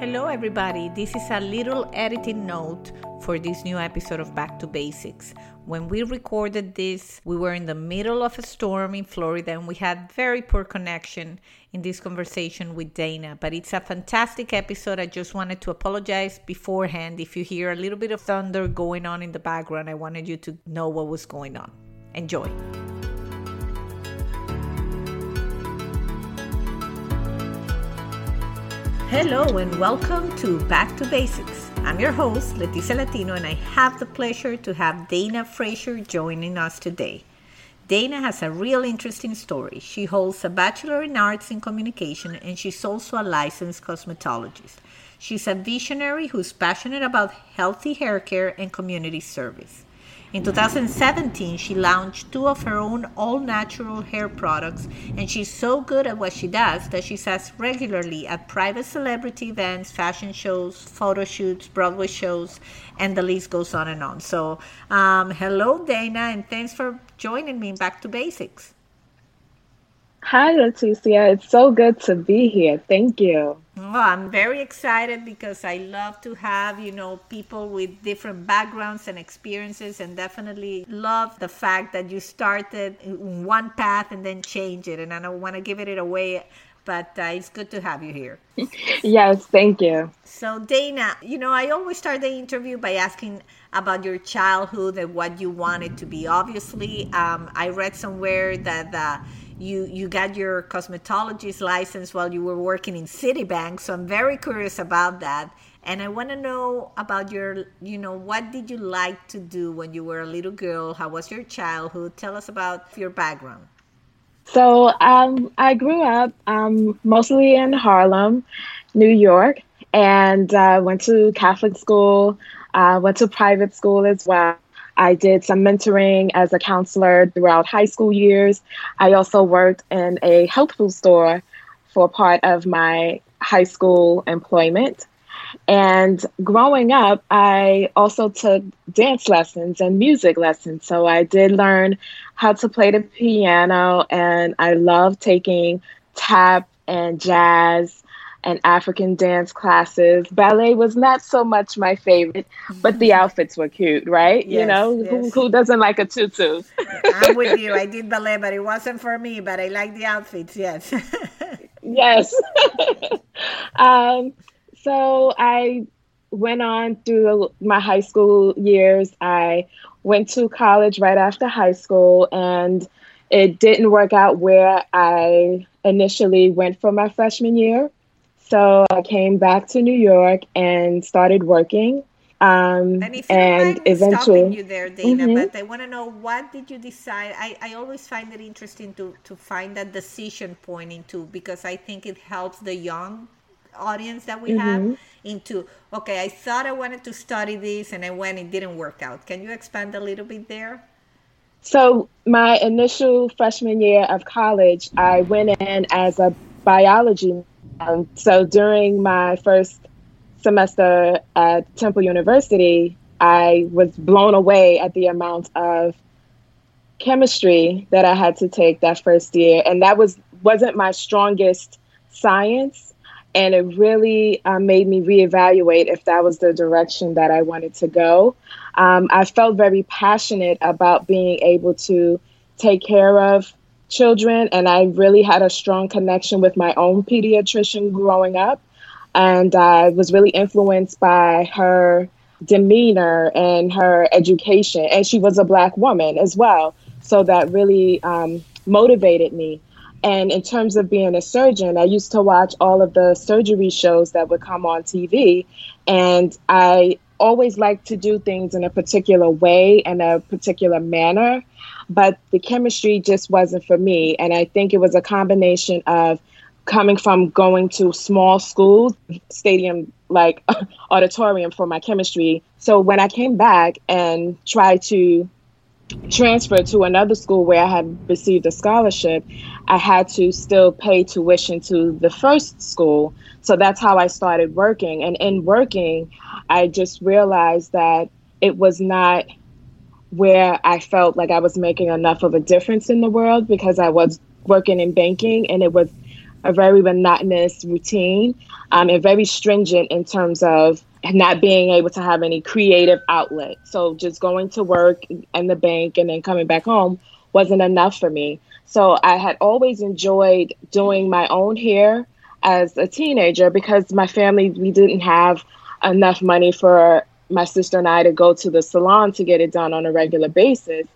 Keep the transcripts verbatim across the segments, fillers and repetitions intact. Hello everybody, this is a little editing note for this new episode of Back to Basics. When we recorded this, we were in the middle of a storm in Florida and we had very poor connection in this conversation with Dana, but it's a fantastic episode. I just wanted to apologize beforehand. If you hear a little bit of thunder going on in the background, I wanted you to know what was going on. Enjoy. Hello and welcome to Back to Basics. I'm your host, Leticia Latino, and I have the pleasure to have Dana Frazier joining us today. Dana has a real interesting story. She holds a Bachelor in Arts in Communication, and she's also a licensed cosmetologist. She's a visionary who's passionate about healthy hair care and community service. In two thousand seventeen, she launched two of her own all-natural hair products, and she's so good at what she does that she's asked regularly at private celebrity events, fashion shows, photo shoots, Broadway shows, and the list goes on and on. So, um, hello, Dana, and thanks for joining me in Back to Basics. Hi, Leticia. It's so good to be here. Thank you. Well, I'm very excited because I love to have, you know, people with different backgrounds and experiences, and definitely love the fact that you started one path and then change it. And I don't want to give it away, but uh, it's good to have you here. Yes, thank you. So Dana, you know, I always start the interview by asking about your childhood and what you wanted to be. Obviously, um, I read somewhere that uh, You you got your cosmetologist license while you were working in Citibank, so I'm very curious about that. And I want to know about your, you know, what did you like to do when you were a little girl? How was your childhood? Tell us about your background. So um, I grew up um, mostly in Harlem, New York, and uh, went to Catholic school, uh, went to private school as well. I did some mentoring as a counselor throughout high school years. I also worked in a health food store for part of my high school employment. And growing up, I also took dance lessons and music lessons. So I did learn how to play the piano, and I loved taking tap and jazz and African dance classes. Ballet was not so much my favorite, but the outfits were cute, right? Yes, you know, yes. who, who doesn't like a tutu? I'm with you. I did ballet, but it wasn't for me, but I like the outfits, yes. Yes. um, so I went on through my high school years. I went to college right after high school, and it didn't work out where I initially went for my freshman year. So I came back to New York and started working. Um, and if you and don't mind eventually, stopping you there, Dana, mm-hmm. but I want to know, what did you decide? I, I always find it interesting to, to find that decision point into, because I think it helps the young audience that we mm-hmm. have into, okay, I thought I wanted to study this and I went, it didn't work out. Can you expand a little bit there? So my initial freshman year of college, I went in as a biology major. Um, so during my first semester at Temple University, I was blown away at the amount of chemistry that I had to take that first year. And that was, wasn't my strongest science. And it really uh, made me reevaluate if that was the direction that I wanted to go. Um, I felt very passionate about being able to take care of children, and I really had a strong connection with my own pediatrician growing up, and I was really influenced by her demeanor and her education, and she was a Black woman as well, so that really um, motivated me. And in terms of being a surgeon, I used to watch all of the surgery shows that would come on T V, and I always liked to do things in a particular way and a particular manner, but the chemistry just wasn't for me. And I think it was a combination of coming from going to small schools, stadium like auditorium for my chemistry. So when I came back and tried to transfer to another school where I had received a scholarship, I had to still pay tuition to the first school. So that's how I started working. And in working, I just realized that it was not where I felt like I was making enough of a difference in the world, because I was working in banking and it was a very monotonous routine, um, and very stringent in terms of not being able to have any creative outlet. So just going to work and the bank and then coming back home wasn't enough for me. So I had always enjoyed doing my own hair as a teenager, because my family, we didn't have enough money for my sister and I to go to the salon to get it done on a regular basis.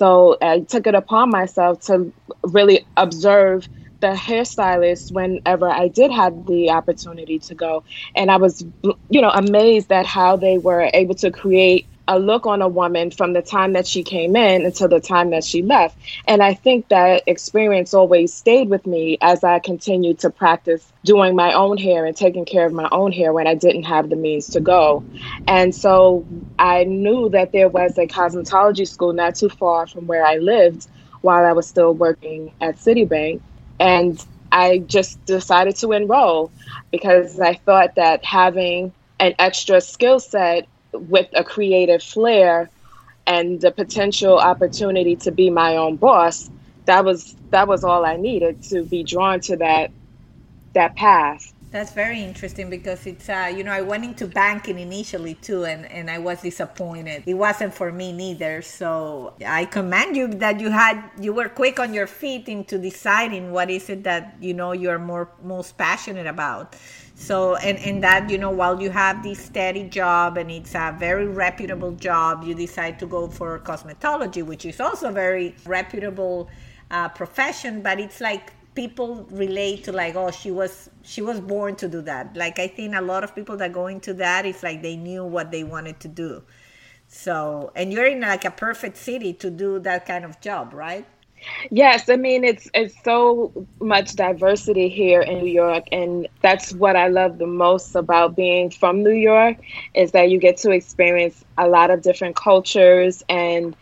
So I took it upon myself to really observe the hairstylist whenever I did have the opportunity to go. And I was, you know, amazed at how they were able to create a look on a woman from the time that she came in until the time that she left. And I think that experience always stayed with me as I continued to practice doing my own hair and taking care of my own hair when I didn't have the means to go. And so I knew that there was a cosmetology school not too far from where I lived while I was still working at Citibank. And I just decided to enroll because I thought that having an extra skill set with a creative flair and the potential opportunity to be my own boss, that was that was all I needed to be drawn to that that path. That's very interesting, because it's, uh, you know, I went into banking initially too, and, and I was disappointed. It wasn't for me neither. So I commend you that you had, you were quick on your feet into deciding what is it that, you know, you're more, most passionate about. So, and, and that, you know, while you have this steady job and it's a very reputable job, you decide to go for cosmetology, which is also a very reputable uh, profession, but it's like, people relate to like, oh, she was she was born to do that. Like, I think a lot of people that go into that, it's like they knew what they wanted to do. So, and you're in like a perfect city to do that kind of job, right? Yes, I mean, it's it's so much diversity here in New York, and that's what I love the most about being from New York, is that you get to experience a lot of different cultures and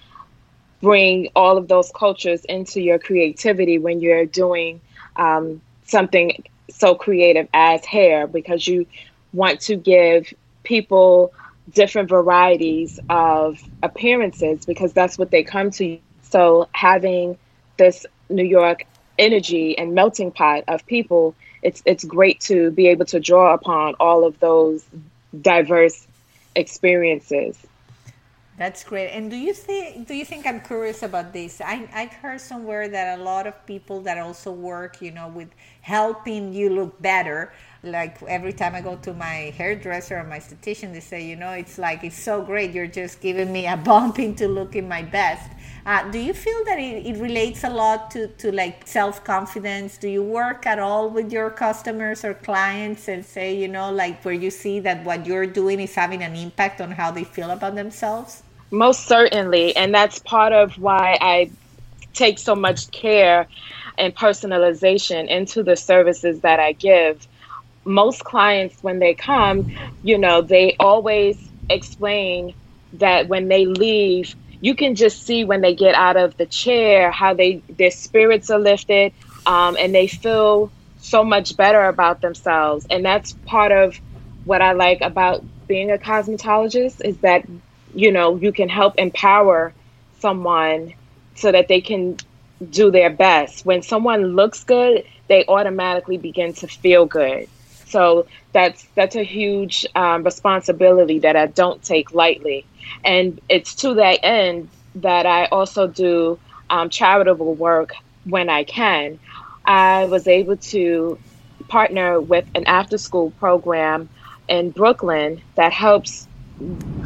bring all of those cultures into your creativity when you're doing um, something so creative as hair, because you want to give people different varieties of appearances, because that's what they come to you. So having this New York energy and melting pot of people, it's it's great to be able to draw upon all of those diverse experiences. That's great. And do you think, do you think I'm curious about this? I, I've heard somewhere that a lot of people that also work, you know, with helping you look better. Like every time I go to my hairdresser or my esthetician, they say, you know, it's like, it's so great. You're just giving me a bump into looking my best. Uh, do you feel that it, it relates a lot to, to like self-confidence? Do you work at all with your customers or clients and say, you know, like where you see that what you're doing is having an impact on how they feel about themselves? Most certainly. And that's part of why I take so much care and personalization into the services that I give. Most clients, when they come, you know, they always explain that when they leave, you can just see when they get out of the chair, how they their spirits are lifted, um, and they feel so much better about themselves. And that's part of what I like about being a cosmetologist, is that, you know, you can help empower someone so that they can do their best. When someone looks good, they automatically begin to feel good. So that's that's a huge um, responsibility that I don't take lightly. And it's to that end that I also do um, charitable work when I can. I was able to partner with an after-school program in Brooklyn that helps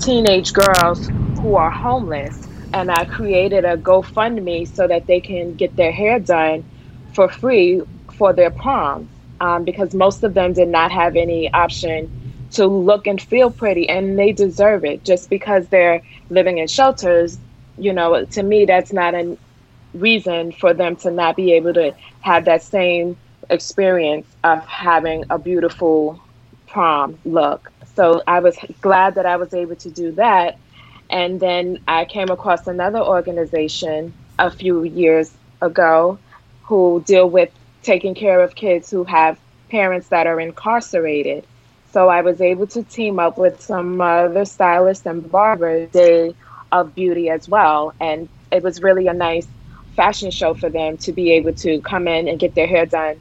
teenage girls who are homeless. And I created a GoFundMe so that they can get their hair done for free for their prom. Um, because most of them did not have any option to look and feel pretty, and they deserve it. Just because they're living in shelters, you know, to me, that's not a reason for them to not be able to have that same experience of having a beautiful prom look. So I was glad that I was able to do that. And then I came across another organization a few years ago who deal with taking care of kids who have parents that are incarcerated. So I was able to team up with some other stylists and barbers, Day of Beauty as well. And it was really a nice fashion show for them to be able to come in and get their hair done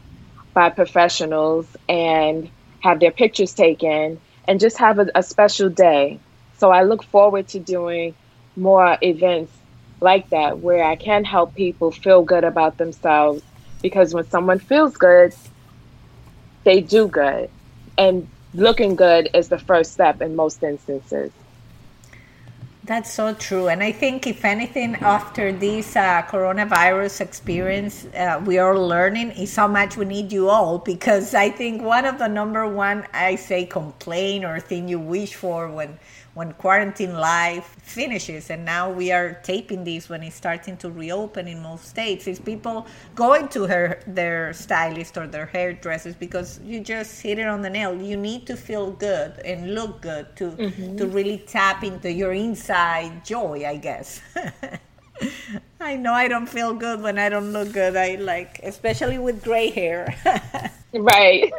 by professionals and have their pictures taken and just have a, a special day. So I look forward to doing more events like that where I can help people feel good about themselves, because when someone feels good, they do good. And looking good is the first step in most instances. That's so true. And I think, if anything, after this uh, coronavirus experience, uh, we are learning is how much we need you all, because I think one of the number one, I say, complaint or thing you wish for when when quarantine life finishes, and now we are taping this when it's starting to reopen in most states, is people going to her, their stylist or their hairdressers, because you just hit it on the nail. You need to feel good and look good to mm-hmm. to really tap into your inside joy, I guess. I know I don't feel good when I don't look good. I like, especially with gray hair. Right.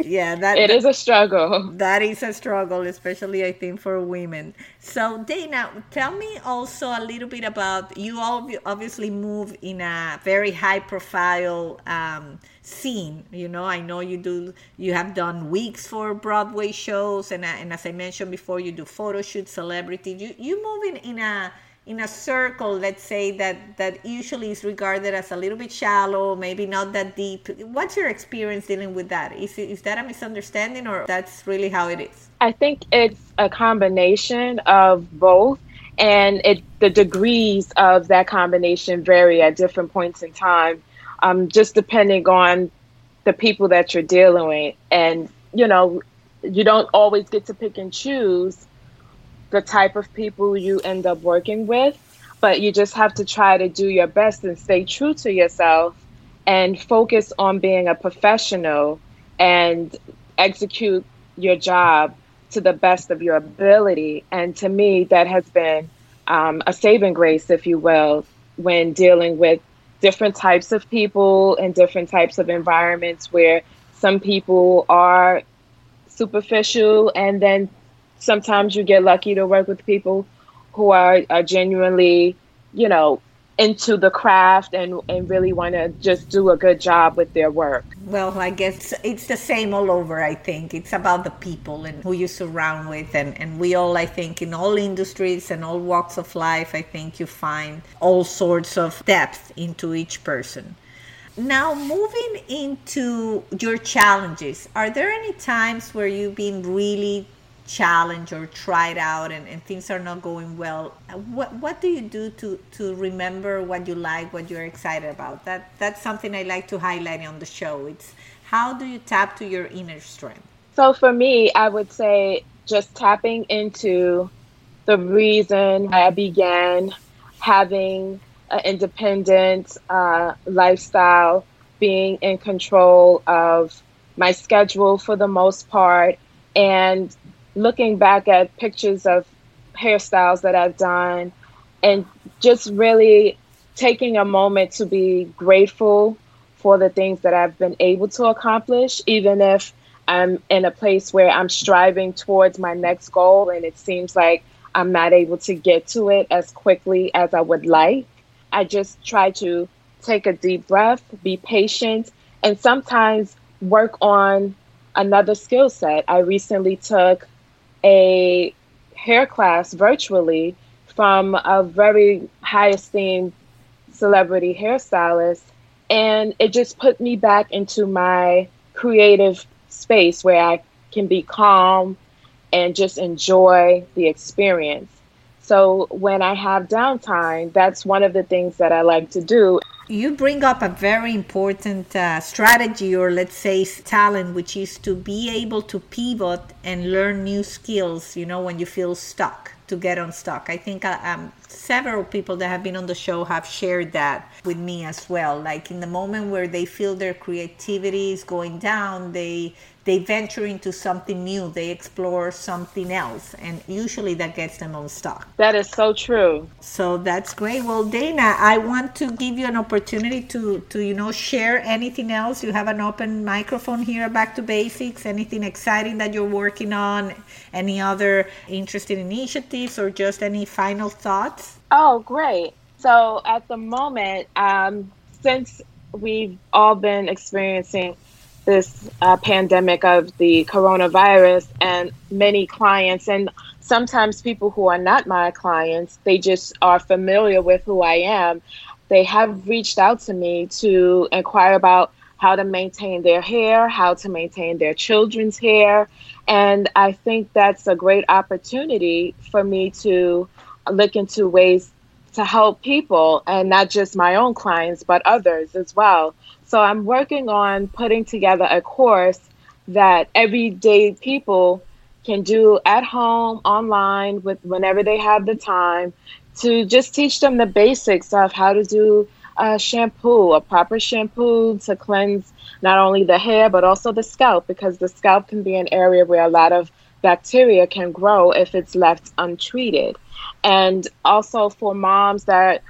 Yeah, that it is a struggle. That is a struggle, especially I think for women. So Dana, tell me also a little bit about, you all obviously move in a very high profile um, scene. You know, I know you do. You have done weeks for Broadway shows, and and as I mentioned before, you do photo shoots, celebrity. You you move in, in a in a circle, let's say, that, that usually is regarded as a little bit shallow, maybe not that deep. What's your experience dealing with that? Is is that a misunderstanding, or that's really how it is? I think it's a combination of both, and it the degrees of that combination vary at different points in time, um, just depending on the people that you're dealing with. And, you know, you don't always get to pick and choose the type of people you end up working with, but you just have to try to do your best and stay true to yourself and focus on being a professional and execute your job to the best of your ability. And to me, that has been um, a saving grace, if you will, when dealing with different types of people and different types of environments, where some people are superficial, and then sometimes you get lucky to work with people who are, are genuinely, you know, into the craft and, and really want to just do a good job with their work. Well, I guess it's the same all over, I think. It's about the people and who you surround with. And, and we all, I think, in all industries and all walks of life, I think you find all sorts of depth into each person. Now, moving into your challenges, are there any times where you've been really challenge or try it out and, and things are not going well? What what do you do to to remember what you like, what you're excited about? That that's something I like to highlight on the show. It's how do you tap to your inner strength? So for me, I would say just tapping into the reason I began having an independent uh, lifestyle, being in control of my schedule for the most part, and looking back at pictures of hairstyles that I've done and just really taking a moment to be grateful for the things that I've been able to accomplish, even if I'm in a place where I'm striving towards my next goal and it seems like I'm not able to get to it as quickly as I would like. I just try to take a deep breath, be patient, and sometimes work on another skill set. I recently took a hair class virtually from a very high esteemed celebrity hairstylist, and it just put me back into my creative space where I can be calm and just enjoy the experience. So when I have downtime, that's one of the things that I like to do. You bring up a very important uh, strategy, or let's say talent, which is to be able to pivot and learn new skills, you know, when you feel stuck, to get unstuck. I think uh, um, several people that have been on the show have shared that with me as well. Like in the moment where they feel their creativity is going down, they they venture into something new. They explore something else. And usually that gets them unstuck. That is so true. So that's great. Well, Dana, I want to give you an opportunity to, to you know, share anything else. You have an open microphone here, Back to Basics. Anything exciting that you're working on? Any other interesting initiatives or just any final thoughts? Oh, great. So at the moment, um, since we've all been experiencing this uh, pandemic of the coronavirus, and many clients, and sometimes people who are not my clients, they just are familiar with who I am, they have reached out to me to inquire about how to maintain their hair, how to maintain their children's hair. And I think that's a great opportunity for me to look into ways to help people, and not just my own clients, but others as well. So I'm working on putting together a course that everyday people can do at home, online, with whenever they have the time, to just teach them the basics of how to do a shampoo, a proper shampoo to cleanse not only the hair, but also the scalp, because the scalp can be an area where a lot of bacteria can grow if it's left untreated. And also for moms that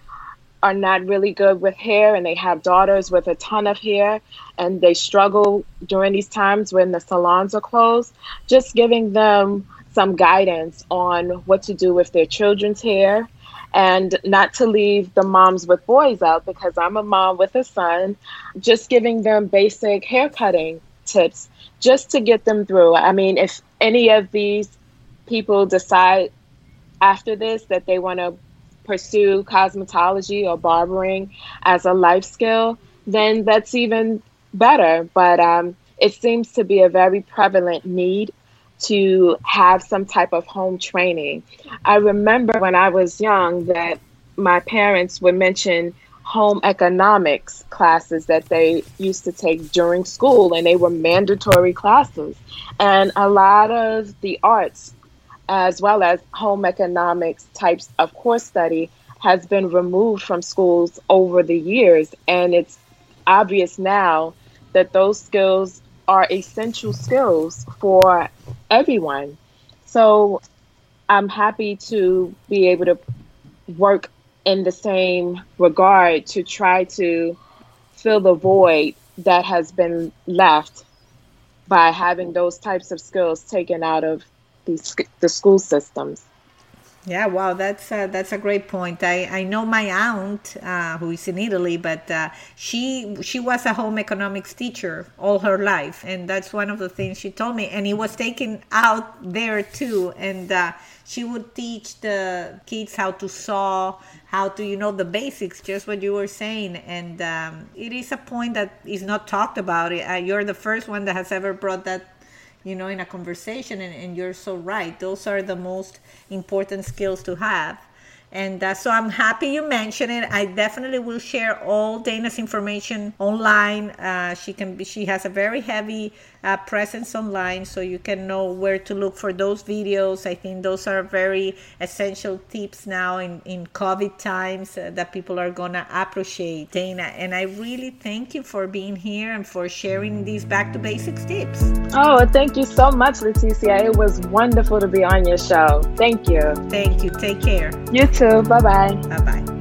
are not really good with hair and they have daughters with a ton of hair and they struggle during these times when the salons are closed, just giving them some guidance on what to do with their children's hair, and not to leave the moms with boys out, because I'm a mom with a son, just giving them basic hair cutting tips just to get them through. I mean, if any of these people decide after this that they want to pursue cosmetology or barbering as a life skill, then that's even better. But um, it seems to be a very prevalent need to have some type of home training. I remember when I was young that my parents would mention home economics classes that they used to take during school, and they were mandatory classes. And a lot of the arts, as well as home economics types of course study, has been removed from schools over the years. And it's obvious now that those skills are essential skills for everyone. So I'm happy to be able to work in the same regard to try to fill the void that has been left by having those types of skills taken out of the, the school systems. Yeah, wow, that's a, that's a great point. I, I know my aunt uh, who is in Italy, but uh, she she was a home economics teacher all her life, and that's one of the things she told me. And it was taken out there too. And uh, she would teach the kids how to sew, how to, you know, the basics, just what you were saying. And um, it is a point that is not talked about. Uh, you're the first one that has ever brought that, you know, in a conversation, and, and you're so right. Those are the most important skills to have. And uh, so I'm happy you mentioned it. I definitely will share all Dana's information online. Uh, she can be, she has a very heavy uh, presence online, so you can know where to look for those videos. I think those are very essential tips now in, in COVID times uh, that people are going to appreciate. Dana, and I really thank you for being here and for sharing these Back to Basics tips. Oh, thank you so much, Leticia. It was wonderful to be on your show. Thank you. Thank you. Take care. You too. Bye-bye. Bye-bye.